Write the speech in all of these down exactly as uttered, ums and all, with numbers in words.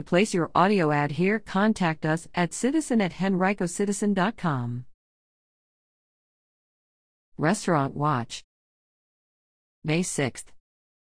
To place your audio ad here, contact us at citizen at henricocitizen dot com. Restaurant Watch. May sixth.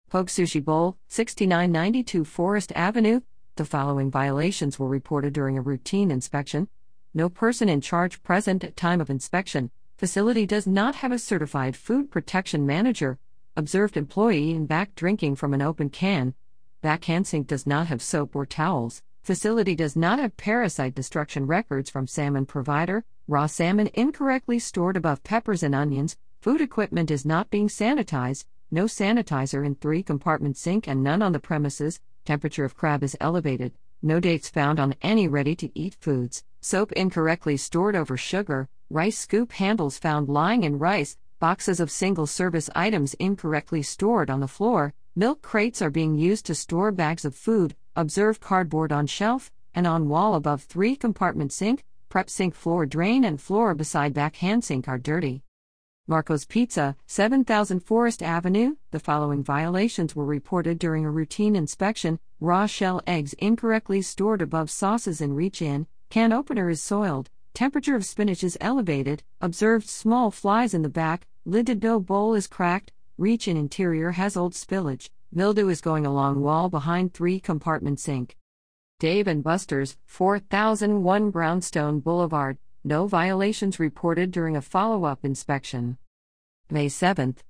Poke Sushi Bowl, sixty-nine ninety-two Forest Avenue. The following violations were reported during a routine inspection. No person in charge present at time of inspection. Facility does not have a certified food protection manager. Observed employee in back drinking from an open can. Back hand sink does not have soap or towels. Facility does not have parasite destruction records from salmon provider. Raw salmon incorrectly stored above peppers and onions. Food equipment is not being sanitized. No sanitizer in three compartment sink and none on the premises. Temperature of crab is elevated. No dates found on any ready-to-eat foods. Soap incorrectly stored over sugar. Rice scoop handles found lying in rice. Boxes of single-service items incorrectly stored on the floor. Milk crates are being used to store bags of food. Observe cardboard on shelf and on wall above three-compartment sink. Prep sink floor drain and floor beside backhand sink are dirty. Marco's Pizza, seven thousand Forest Avenue. The following violations were reported during a routine inspection. Raw shell eggs incorrectly stored above sauces in reach-in. Can opener is soiled. Temperature of spinach is elevated. Observed small flies in the back. Lidded dough bowl is cracked. Reach in interior has old spillage. Mildew is going along wall behind three compartment sink. Dave and Buster's, four thousand one Brownstone Boulevard. No violations reported during a follow-up inspection. May seventh.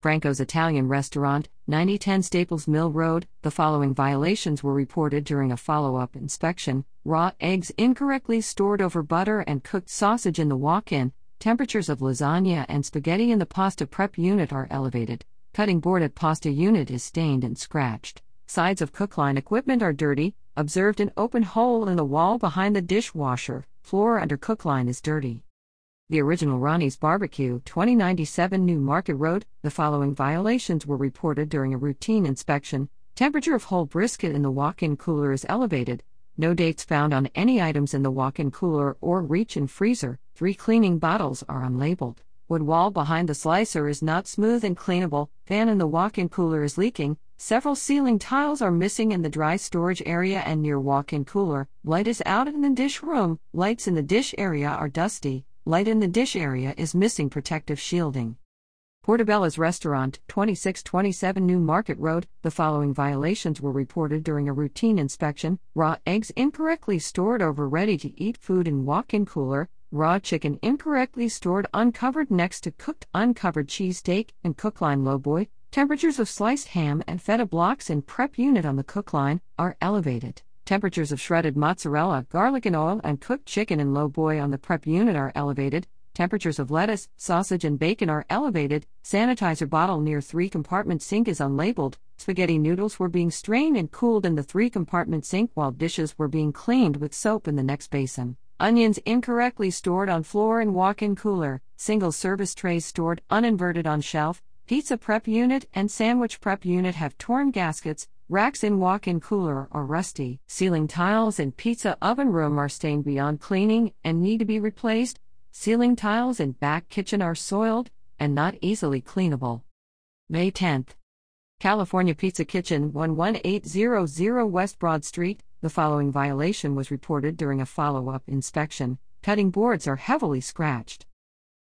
Franco's Italian Restaurant, ninety ten Staples Mill Road. The following violations were reported during a follow-up inspection. Raw eggs incorrectly stored over butter and cooked sausage in the walk-in. Temperatures of lasagna and spaghetti in the pasta prep unit are elevated. Cutting board at pasta unit is stained and scratched. Sides of cookline equipment are dirty. Observed an open hole in the wall behind the dishwasher. Floor under cookline is dirty. The original Ronnie's Barbecue, twenty ninety-seven New Market Road. The following violations were reported during a routine inspection. Temperature of whole brisket in the walk-in cooler is elevated. No dates found on any items in the walk-in cooler or reach-in freezer. Three cleaning bottles are unlabeled. Wood wall behind the slicer is not smooth and cleanable. Fan in the walk-in cooler is leaking. Several ceiling tiles are missing in the dry storage area and near walk-in cooler. Light is out in the dish room. Lights in the dish area are dusty. Light in the dish area is missing protective shielding. Portabella's Restaurant, twenty-six twenty-seven New Market Road. The following violations were reported during a routine inspection. Raw eggs incorrectly stored over ready-to-eat food in walk-in cooler. Raw chicken incorrectly stored uncovered next to cooked uncovered cheesesteak and cookline lowboy. Temperatures of sliced ham and feta blocks in prep unit on the cookline are elevated. Temperatures of shredded mozzarella, garlic and oil, and cooked chicken and lowboy on the prep unit are elevated. Temperatures of lettuce, sausage, and bacon are elevated. Sanitizer bottle near three-compartment sink is unlabeled. Spaghetti noodles were being strained and cooled in the three-compartment sink while dishes were being cleaned with soap in the next basin. Onions incorrectly stored on floor and walk-in cooler. Single-service trays stored uninverted on shelf. Pizza prep unit and sandwich prep unit have torn gaskets. Racks in walk-in cooler are rusty. Ceiling tiles in pizza oven room are stained beyond cleaning and need to be replaced. Ceiling tiles in back kitchen are soiled and not easily cleanable. May tenth. California Pizza Kitchen, one one eight zero zero West Broad Street. The following violation was reported during a follow-up inspection. Cutting boards are heavily scratched.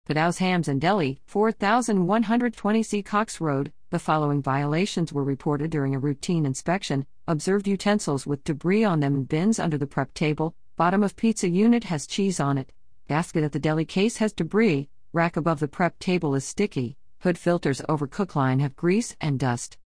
Padau's Hams and Deli, four thousand one hundred twenty Seacox Road. The following violations were reported during a routine inspection. Observed utensils with debris on them in bins under the prep table. Bottom of pizza unit has cheese on it. Basket at the deli case has debris. Rack above the prep table is sticky. Hood filters over cookline have grease and dust.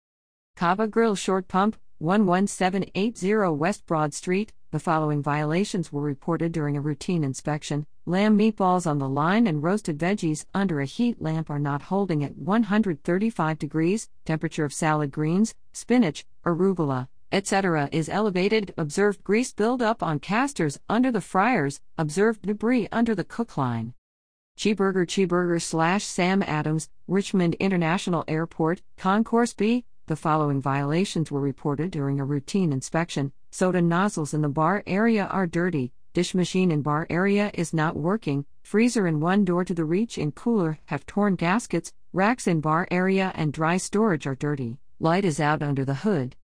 Kaba Grill Short Pump, one one seven eight zero West Broad Street. The following violations were reported during a routine inspection. Lamb meatballs on the line and roasted veggies under a heat lamp are not holding at one hundred thirty-five degrees. Temperature of salad greens, spinach, arugula, et cetera is elevated. Observed grease buildup on casters under the fryers. Observed debris under the cookline. Cheeburger Cheeburger slash Sam Adams, Richmond International Airport, Concourse B. The following violations were reported during a routine inspection. Soda nozzles in the bar area are dirty. Dish machine in bar area is not working. Freezer and one door to the reach in cooler have torn gaskets. Racks in bar area and dry storage are dirty. Light is out under the hood.